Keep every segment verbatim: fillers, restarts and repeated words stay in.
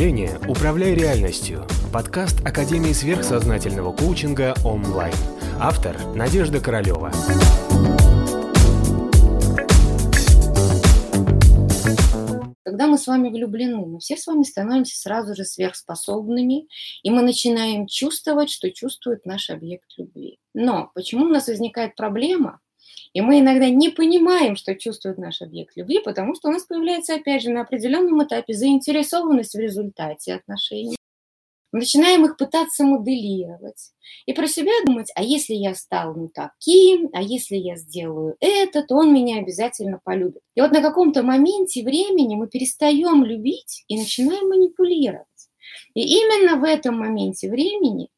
мышления, управляй реальностью. Подкаст Академии сверхсознательного коучинга онлайн. Автор Надежда Королева. Когда мы с вами влюблены, мы все с вами становимся сразу же сверхспособными, и мы начинаем чувствовать, что чувствует наш объект любви. Но почему у нас возникает проблема? И мы иногда не понимаем, что чувствует наш объект любви, потому что у нас появляется, опять же, на определенном этапе заинтересованность в результате отношений. Мы начинаем их пытаться моделировать и про себя думать, а если я стану таким, а если я сделаю это, то он меня обязательно полюбит. И вот на каком-то моменте времени мы перестаем любить и начинаем манипулировать. И именно в этом моменте времени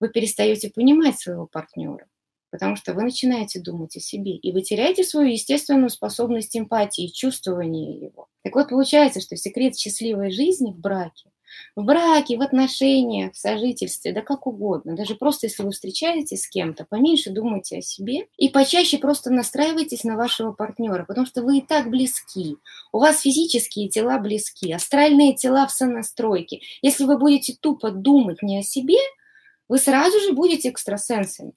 вы перестаете понимать своего партнера. Потому что вы начинаете думать о себе, и вы теряете свою естественную способность эмпатии, чувствования его. Так вот, получается, что секрет счастливой жизни в браке, в браке, в отношениях, в сожительстве, да как угодно, даже просто если вы встречаетесь с кем-то, поменьше думайте о себе и почаще просто настраивайтесь на вашего партнера, потому что вы и так близки, у вас физические тела близки, астральные тела в сонастройке. Если вы будете тупо думать не о себе, вы сразу же будете экстрасенсами.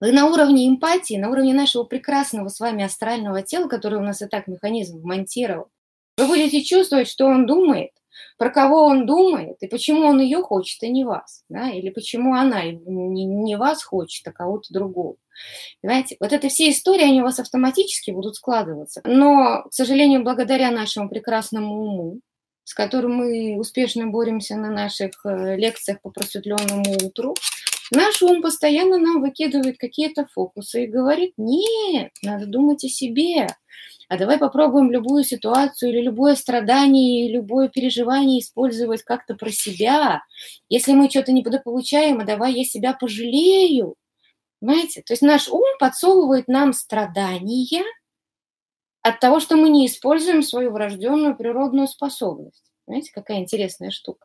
Вы на уровне эмпатии, на уровне нашего прекрасного с вами астрального тела, который у нас и так механизм вмонтировал, вы будете чувствовать, что он думает, про кого он думает, и почему он ее хочет, а не вас, да? Или почему она не вас хочет, а кого-то другого. Понимаете, вот это все истории, они у вас автоматически будут складываться. Но, к сожалению, благодаря нашему прекрасному уму, с которым мы успешно боремся на наших лекциях по просветленному утру, наш ум постоянно нам выкидывает какие-то фокусы и говорит: нет, надо думать о себе, а давай попробуем любую ситуацию или любое страдание, любое переживание использовать как-то про себя. Если мы что-то недополучаем, а давай я себя пожалею. Понимаете? То есть наш ум подсовывает нам страдания от того, что мы не используем свою врожденную природную способность. Понимаете, какая интересная штука.